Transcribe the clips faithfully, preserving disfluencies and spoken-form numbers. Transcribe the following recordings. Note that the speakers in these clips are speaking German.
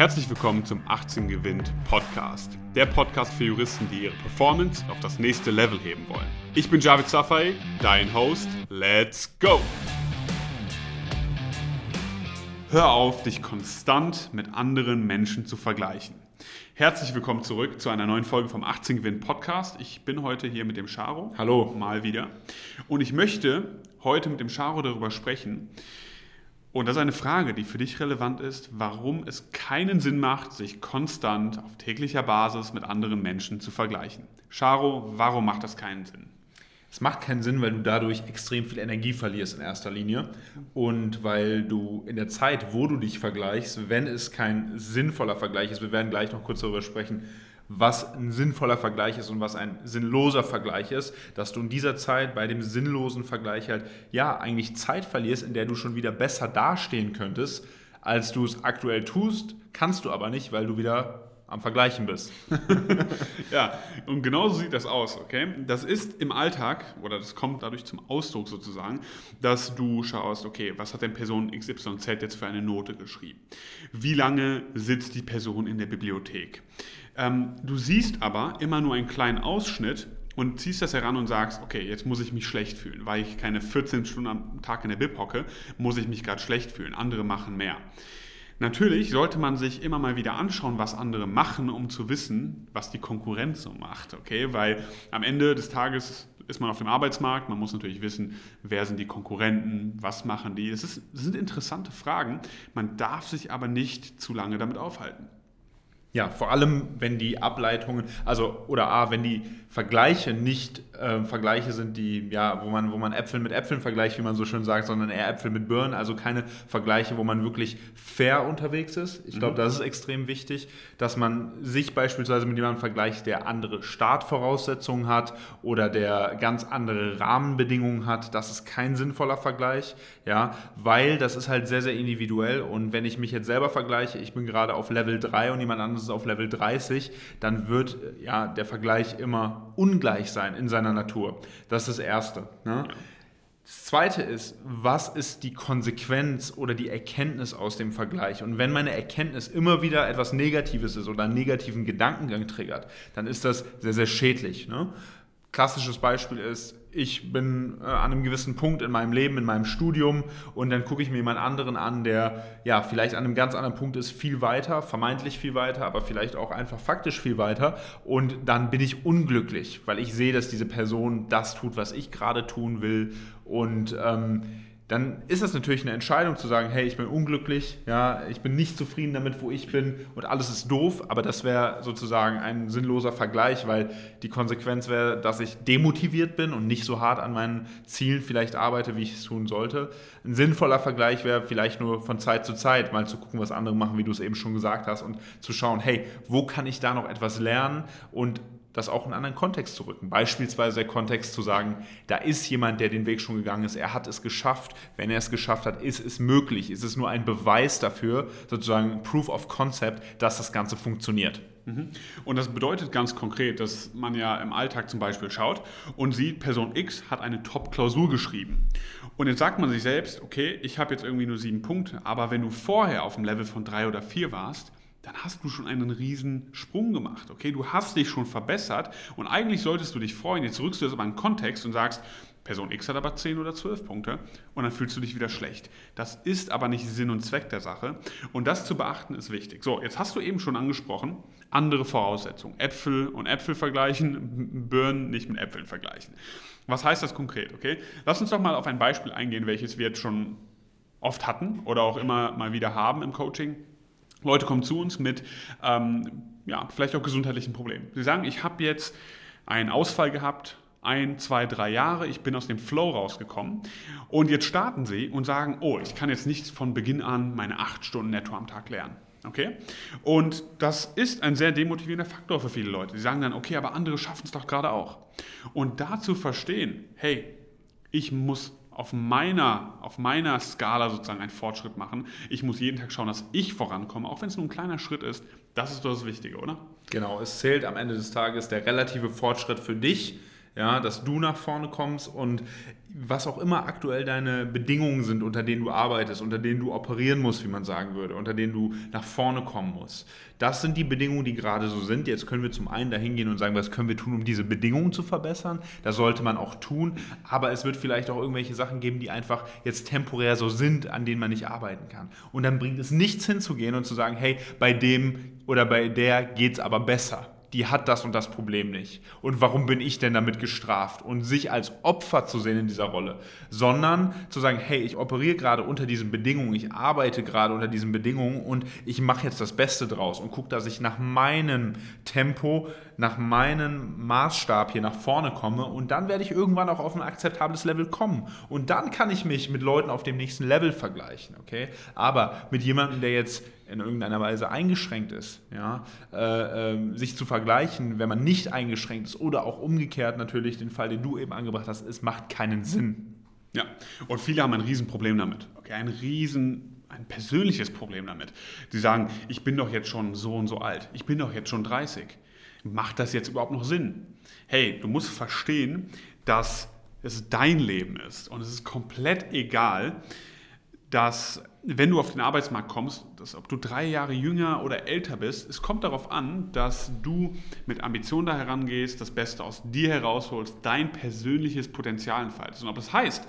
Herzlich willkommen zum achtzehn gewinnt-Podcast, der Podcast für Juristen, die ihre Performance auf das nächste Level heben wollen. Ich bin Javid Safai, dein Host. Let's go! Hör auf, dich konstant mit anderen Menschen zu vergleichen. Herzlich willkommen zurück zu einer neuen Folge vom achtzehn gewinnt-Podcast. Ich bin heute hier mit dem Charo. Hallo. Mal wieder. Und ich möchte heute mit dem Charo darüber sprechen, und das ist eine Frage, die für dich relevant ist, warum es keinen Sinn macht, sich konstant auf täglicher Basis mit anderen Menschen zu vergleichen. Charo, warum macht das keinen Sinn? Es macht keinen Sinn, weil du dadurch extrem viel Energie verlierst in erster Linie und weil du in der Zeit, wo du dich vergleichst, wenn es kein sinnvoller Vergleich ist, wir werden gleich noch kurz darüber sprechen, was ein sinnvoller Vergleich ist und was ein sinnloser Vergleich ist, dass du in dieser Zeit bei dem sinnlosen Vergleich halt ja eigentlich Zeit verlierst, in der du schon wieder besser dastehen könntest, als du es aktuell tust, kannst du aber nicht, weil du wieder am Vergleichen bist. Ja, und genauso sieht das aus, okay? Das ist im Alltag, oder das kommt dadurch zum Ausdruck sozusagen, dass du schaust, okay, was hat denn Person X Y Z jetzt für eine Note geschrieben? Wie lange sitzt die Person in der Bibliothek? Ähm, du siehst aber immer nur einen kleinen Ausschnitt und ziehst das heran und sagst, okay, jetzt muss ich mich schlecht fühlen, weil ich keine vierzehn Stunden am Tag in der Bib hocke, muss ich mich gerade schlecht fühlen, andere machen mehr. Natürlich sollte man sich immer mal wieder anschauen, was andere machen, um zu wissen, was die Konkurrenz so macht, okay? Weil am Ende des Tages ist man auf dem Arbeitsmarkt, man muss natürlich wissen, wer sind die Konkurrenten, was machen die. Es ist, das sind interessante Fragen, man darf sich aber nicht zu lange damit aufhalten. Ja, vor allem, wenn die Ableitungen, also oder A, wenn die Vergleiche nicht äh, Vergleiche sind, die, ja, wo man, wo man Äpfel mit Äpfeln vergleicht, wie man so schön sagt, sondern eher Äpfel mit Birnen, also keine Vergleiche, wo man wirklich fair unterwegs ist. Ich glaube, mhm. das ist extrem wichtig, dass man sich beispielsweise mit jemandem vergleicht, der andere Startvoraussetzungen hat oder der ganz andere Rahmenbedingungen hat. Das ist kein sinnvoller Vergleich, ja, weil das ist halt sehr, sehr individuell und wenn ich mich jetzt selber vergleiche, ich bin gerade auf Level drei und jemand anderes ist auf Level dreißig, dann wird ja der Vergleich immer ungleich sein in seiner Natur. Das ist das Erste. Ne? Ja. Das Zweite ist, was ist die Konsequenz oder die Erkenntnis aus dem Vergleich? Und wenn meine Erkenntnis immer wieder etwas Negatives ist oder einen negativen Gedankengang triggert, dann ist das sehr, sehr schädlich. Ne? Klassisches Beispiel ist, ich bin äh, an einem gewissen Punkt in meinem Leben, in meinem Studium und dann gucke ich mir jemand anderen an, der ja vielleicht an einem ganz anderen Punkt ist, viel weiter, vermeintlich viel weiter, aber vielleicht auch einfach faktisch viel weiter und dann bin ich unglücklich, weil ich sehe, dass diese Person das tut, was ich gerade tun will und ähm, dann ist das natürlich eine Entscheidung zu sagen, hey, ich bin unglücklich, ja, ich bin nicht zufrieden damit, wo ich bin und alles ist doof, aber das wäre sozusagen ein sinnloser Vergleich, weil die Konsequenz wäre, dass ich demotiviert bin und nicht so hart an meinen Zielen vielleicht arbeite, wie ich es tun sollte. Ein sinnvoller Vergleich wäre vielleicht nur von Zeit zu Zeit mal zu gucken, was andere machen, wie du es eben schon gesagt hast und zu schauen, hey, wo kann ich da noch etwas lernen und das auch in einen anderen Kontext zu rücken. Beispielsweise der Kontext zu sagen, da ist jemand, der den Weg schon gegangen ist, er hat es geschafft. Wenn er es geschafft hat, ist es möglich. Ist es nur ein Beweis dafür, sozusagen Proof of Concept, dass das Ganze funktioniert. Und das bedeutet ganz konkret, dass man ja im Alltag zum Beispiel schaut und sieht, Person X hat eine Top-Klausur geschrieben. Und jetzt sagt man sich selbst, okay, ich habe jetzt irgendwie nur sieben Punkte, aber wenn du vorher auf dem Level von drei oder vier warst, dann hast du schon einen riesen Sprung gemacht, okay? Du hast dich schon verbessert und eigentlich solltest du dich freuen. Jetzt rückst du das aber in den Kontext und sagst, Person X hat aber zehn oder zwölf Punkte und dann fühlst du dich wieder schlecht. Das ist aber nicht Sinn und Zweck der Sache und das zu beachten ist wichtig. So, jetzt hast du eben schon angesprochen, andere Voraussetzungen. Äpfel und Äpfel vergleichen, Birnen nicht mit Äpfeln vergleichen. Was heißt das konkret, okay? Lass uns doch mal auf ein Beispiel eingehen, welches wir jetzt schon oft hatten oder auch immer mal wieder haben im Coaching. Leute kommen zu uns mit ähm, ja, vielleicht auch gesundheitlichen Problemen. Sie sagen, ich habe jetzt einen Ausfall gehabt, ein, zwei, drei Jahre, ich bin aus dem Flow rausgekommen und jetzt starten sie und sagen, oh, ich kann jetzt nicht von Beginn an meine acht Stunden netto am Tag lernen. Okay? Und das ist ein sehr demotivierender Faktor für viele Leute. Sie sagen dann, okay, aber andere schaffen es doch gerade auch. Und dazu verstehen, hey, ich muss auf meiner, auf meiner Skala sozusagen einen Fortschritt machen. Ich muss jeden Tag schauen, dass ich vorankomme, auch wenn es nur ein kleiner Schritt ist. Das ist doch das Wichtige, oder? Genau, es zählt am Ende des Tages der relative Fortschritt für dich ja, dass du nach vorne kommst und was auch immer aktuell deine Bedingungen sind, unter denen du arbeitest, unter denen du operieren musst, wie man sagen würde, unter denen du nach vorne kommen musst. Das sind die Bedingungen, die gerade so sind. Jetzt können wir zum einen dahin gehen und sagen, was können wir tun, um diese Bedingungen zu verbessern? Das sollte man auch tun, aber es wird vielleicht auch irgendwelche Sachen geben, die einfach jetzt temporär so sind, an denen man nicht arbeiten kann. Und dann bringt es nichts hinzugehen und zu sagen, hey, bei dem oder bei der geht's aber besser. Die hat das und das Problem nicht. Und warum bin ich denn damit gestraft? Und sich als Opfer zu sehen in dieser Rolle, sondern zu sagen, hey, ich operiere gerade unter diesen Bedingungen, ich arbeite gerade unter diesen Bedingungen und ich mache jetzt das Beste draus und gucke, dass ich nach meinem Tempo, nach meinem Maßstab hier nach vorne komme und dann werde ich irgendwann auch auf ein akzeptables Level kommen. Und dann kann ich mich mit Leuten auf dem nächsten Level vergleichen, okay? Aber mit jemandem, der jetzt in irgendeiner Weise eingeschränkt ist, ja, äh, äh, sich zu vergleichen, wenn man nicht eingeschränkt ist oder auch umgekehrt natürlich den Fall, den du eben angebracht hast, es macht keinen Sinn. Ja, und viele haben ein Riesenproblem damit. Okay, ein riesen ein persönliches Problem damit. Sie sagen, ich bin doch jetzt schon so und so alt, ich bin doch jetzt schon dreißig. Macht das jetzt überhaupt noch Sinn? Hey, du musst verstehen, dass es dein Leben ist und es ist komplett egal, dass wenn du auf den Arbeitsmarkt kommst, dass ob du drei Jahre jünger oder älter bist, es kommt darauf an, dass du mit Ambition da herangehst, das Beste aus dir herausholst, dein persönliches Potenzial entfaltest. Und ob das heißt,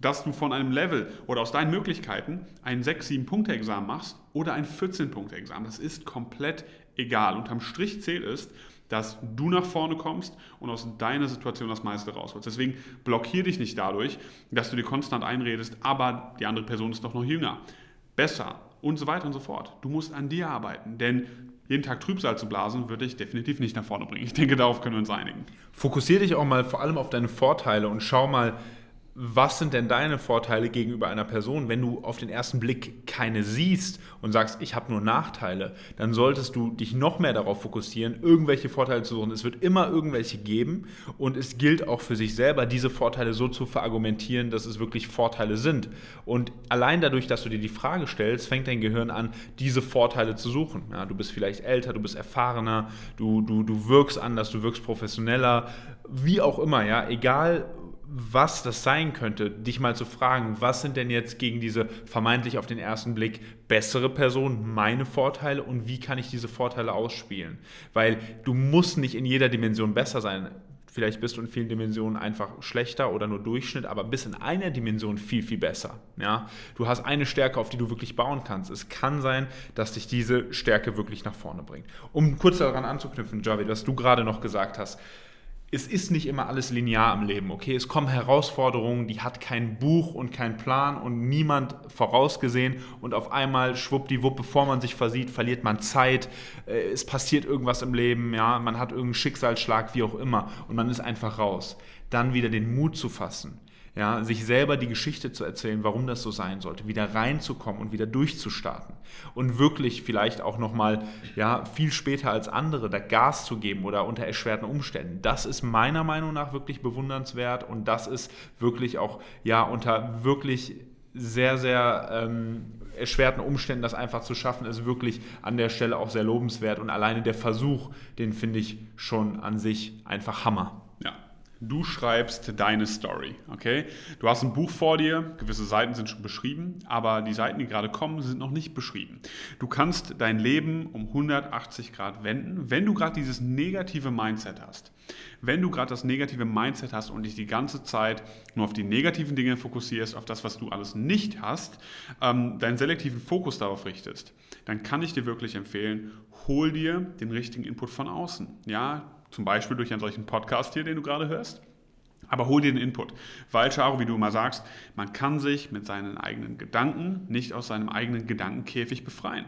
dass du von einem Level oder aus deinen Möglichkeiten ein sechs-, sieben-Punkte-Examen machst oder ein vierzehn-Punkte-Examen, das ist komplett egal. Unterm Strich zählt ist, dass du nach vorne kommst und aus deiner Situation das meiste rausholst. Deswegen blockier dich nicht dadurch, dass du dir konstant einredest, aber die andere Person ist doch noch jünger, besser und so weiter und so fort. Du musst an dir arbeiten, denn jeden Tag Trübsal zu blasen, würde ich definitiv nicht nach vorne bringen. Ich denke, darauf können wir uns einigen. Fokussier dich auch mal vor allem auf deine Vorteile und schau mal, was sind denn deine Vorteile gegenüber einer Person? Wenn du auf den ersten Blick keine siehst und sagst, ich habe nur Nachteile, dann solltest du dich noch mehr darauf fokussieren, irgendwelche Vorteile zu suchen. Es wird immer irgendwelche geben und es gilt auch für sich selber, diese Vorteile so zu verargumentieren, dass es wirklich Vorteile sind. Und allein dadurch, dass du dir die Frage stellst, fängt dein Gehirn an, diese Vorteile zu suchen. Ja, du bist vielleicht älter, du bist erfahrener, du, du, du wirkst anders, du wirkst professioneller, wie auch immer, ja, egal was das sein könnte, dich mal zu fragen, was sind denn jetzt gegen diese vermeintlich auf den ersten Blick bessere Person meine Vorteile und wie kann ich diese Vorteile ausspielen? Weil du musst nicht in jeder Dimension besser sein. Vielleicht bist du in vielen Dimensionen einfach schlechter oder nur Durchschnitt, aber bist in einer Dimension viel, viel besser. Ja? Du hast eine Stärke, auf die du wirklich bauen kannst. Es kann sein, dass dich diese Stärke wirklich nach vorne bringt. Um kurz daran anzuknüpfen, Javid, was du gerade noch gesagt hast, es ist nicht immer alles linear im Leben, okay? Es kommen Herausforderungen, die hat kein Buch und kein Plan und niemand vorausgesehen und auf einmal schwuppdiwupp, bevor man sich versieht, verliert man Zeit, es passiert irgendwas im Leben, ja, man hat irgendeinen Schicksalsschlag, wie auch immer und man ist einfach raus. Dann wieder den Mut zu fassen. Ja, sich selber die Geschichte zu erzählen, warum das so sein sollte, wieder reinzukommen und wieder durchzustarten und wirklich vielleicht auch nochmal ja, viel später als andere da Gas zu geben oder unter erschwerten Umständen. Das ist meiner Meinung nach wirklich bewundernswert und das ist wirklich auch ja, unter wirklich sehr, sehr ähm, erschwerten Umständen das einfach zu schaffen, ist wirklich an der Stelle auch sehr lobenswert und alleine der Versuch, den finde ich schon an sich einfach Hammer. Ja. Du schreibst deine Story, okay? Du hast ein Buch vor dir, gewisse Seiten sind schon beschrieben, aber die Seiten, die gerade kommen, sind noch nicht beschrieben. Du kannst dein Leben um hundertachtzig Grad wenden, wenn du gerade dieses negative Mindset hast. Wenn du gerade das negative Mindset hast und dich die ganze Zeit nur auf die negativen Dinge fokussierst, auf das, was du alles nicht hast, ähm, deinen selektiven Fokus darauf richtest, dann kann ich dir wirklich empfehlen, hol dir den richtigen Input von außen, ja? Zum Beispiel durch einen solchen Podcast hier, den du gerade hörst. Aber hol dir den Input. Weil, Charo, wie du immer sagst, man kann sich mit seinen eigenen Gedanken nicht aus seinem eigenen Gedankenkäfig befreien.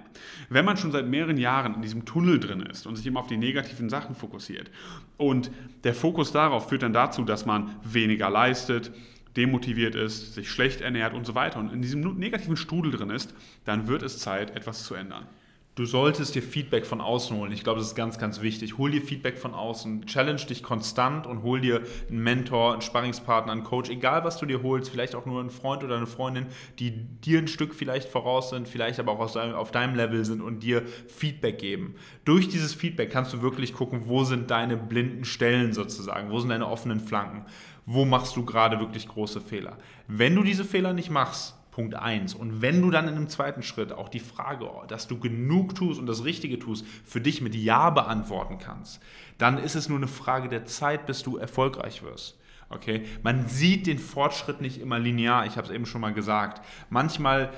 Wenn man schon seit mehreren Jahren in diesem Tunnel drin ist und sich immer auf die negativen Sachen fokussiert und der Fokus darauf führt dann dazu, dass man weniger leistet, demotiviert ist, sich schlecht ernährt und so weiter und in diesem negativen Strudel drin ist, dann wird es Zeit, etwas zu ändern. du solltest dir Feedback von außen holen. Ich glaube, das ist ganz, ganz wichtig. Hol dir Feedback von außen, challenge dich konstant und hol dir einen Mentor, einen Sparringspartner, einen Coach, egal was du dir holst, vielleicht auch nur einen Freund oder eine Freundin, die dir ein Stück vielleicht voraus sind, vielleicht aber auch auf deinem Level sind und dir Feedback geben. Durch dieses Feedback kannst du wirklich gucken, wo sind deine blinden Stellen sozusagen, wo sind deine offenen Flanken, wo machst du gerade wirklich große Fehler. Wenn du diese Fehler nicht machst, Punkt eins. Und wenn du dann in einem zweiten Schritt auch die Frage, dass du genug tust und das Richtige tust, für dich mit Ja beantworten kannst, dann ist es nur eine Frage der Zeit, bis du erfolgreich wirst. Okay? Man sieht den Fortschritt nicht immer linear, ich habe es eben schon mal gesagt. Manchmal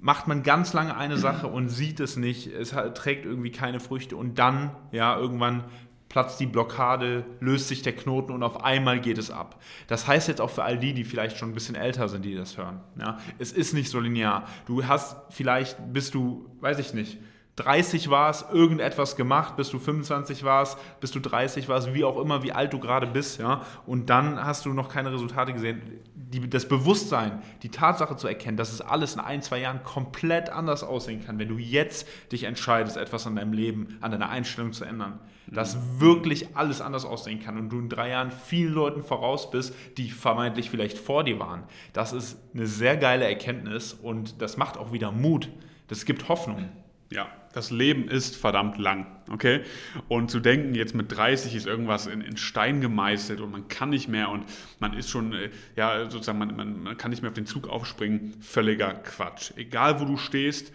macht man ganz lange eine Sache und sieht es nicht, es trägt irgendwie keine Früchte und dann, ja, irgendwann platzt die Blockade, löst sich der Knoten und auf einmal geht es ab. Das heißt jetzt auch für all die, die vielleicht schon ein bisschen älter sind, die das hören. Ja? Es ist nicht so linear. Du hast vielleicht, bis du, weiß ich nicht, dreißig warst, irgendetwas gemacht, bis du fünfundzwanzig warst, bis du dreißig warst, wie auch immer, wie alt du gerade bist. Ja? Und dann hast du noch keine Resultate gesehen. Die, das Bewusstsein, die Tatsache zu erkennen, dass es alles in ein, zwei Jahren komplett anders aussehen kann, wenn du jetzt dich entscheidest, etwas an deinem Leben, an deiner Einstellung zu ändern. Dass wirklich alles anders aussehen kann und du in drei Jahren vielen Leuten voraus bist, die vermeintlich vielleicht vor dir waren. Das ist eine sehr geile Erkenntnis und das macht auch wieder Mut. Das gibt Hoffnung. Ja, das Leben ist verdammt lang, okay? Und zu denken, jetzt mit dreißig ist irgendwas in, in Stein gemeißelt und man kann nicht mehr und man ist schon, ja, sozusagen, man, man, man kann nicht mehr auf den Zug aufspringen, völliger Quatsch. Egal, wo du stehst,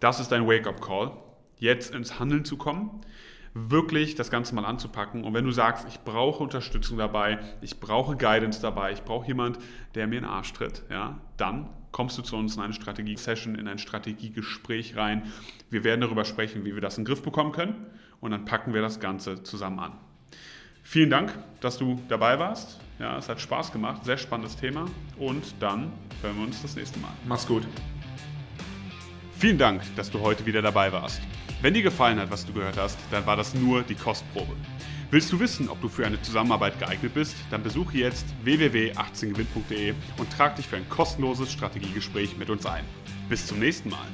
das ist dein Wake-up-Call, jetzt ins Handeln zu kommen, wirklich das Ganze mal anzupacken. Und wenn du sagst, ich brauche Unterstützung dabei, ich brauche Guidance dabei, ich brauche jemand, der mir in den Arsch tritt, ja, dann kommst du zu uns in eine Strategie-Session, in ein Strategiegespräch rein. Wir werden darüber sprechen, wie wir das in den Griff bekommen können und dann packen wir das Ganze zusammen an. Vielen Dank, dass du dabei warst. Ja, es hat Spaß gemacht, sehr spannendes Thema und dann hören wir uns das nächste Mal. Mach's gut. Vielen Dank, dass du heute wieder dabei warst. Wenn dir gefallen hat, was du gehört hast, dann war das nur die Kostprobe. Willst du wissen, ob du für eine Zusammenarbeit geeignet bist? Dann besuche jetzt w w w punkt achtzehn gewinnt punkt d e und trag dich für ein kostenloses Strategiegespräch mit uns ein. Bis zum nächsten Mal.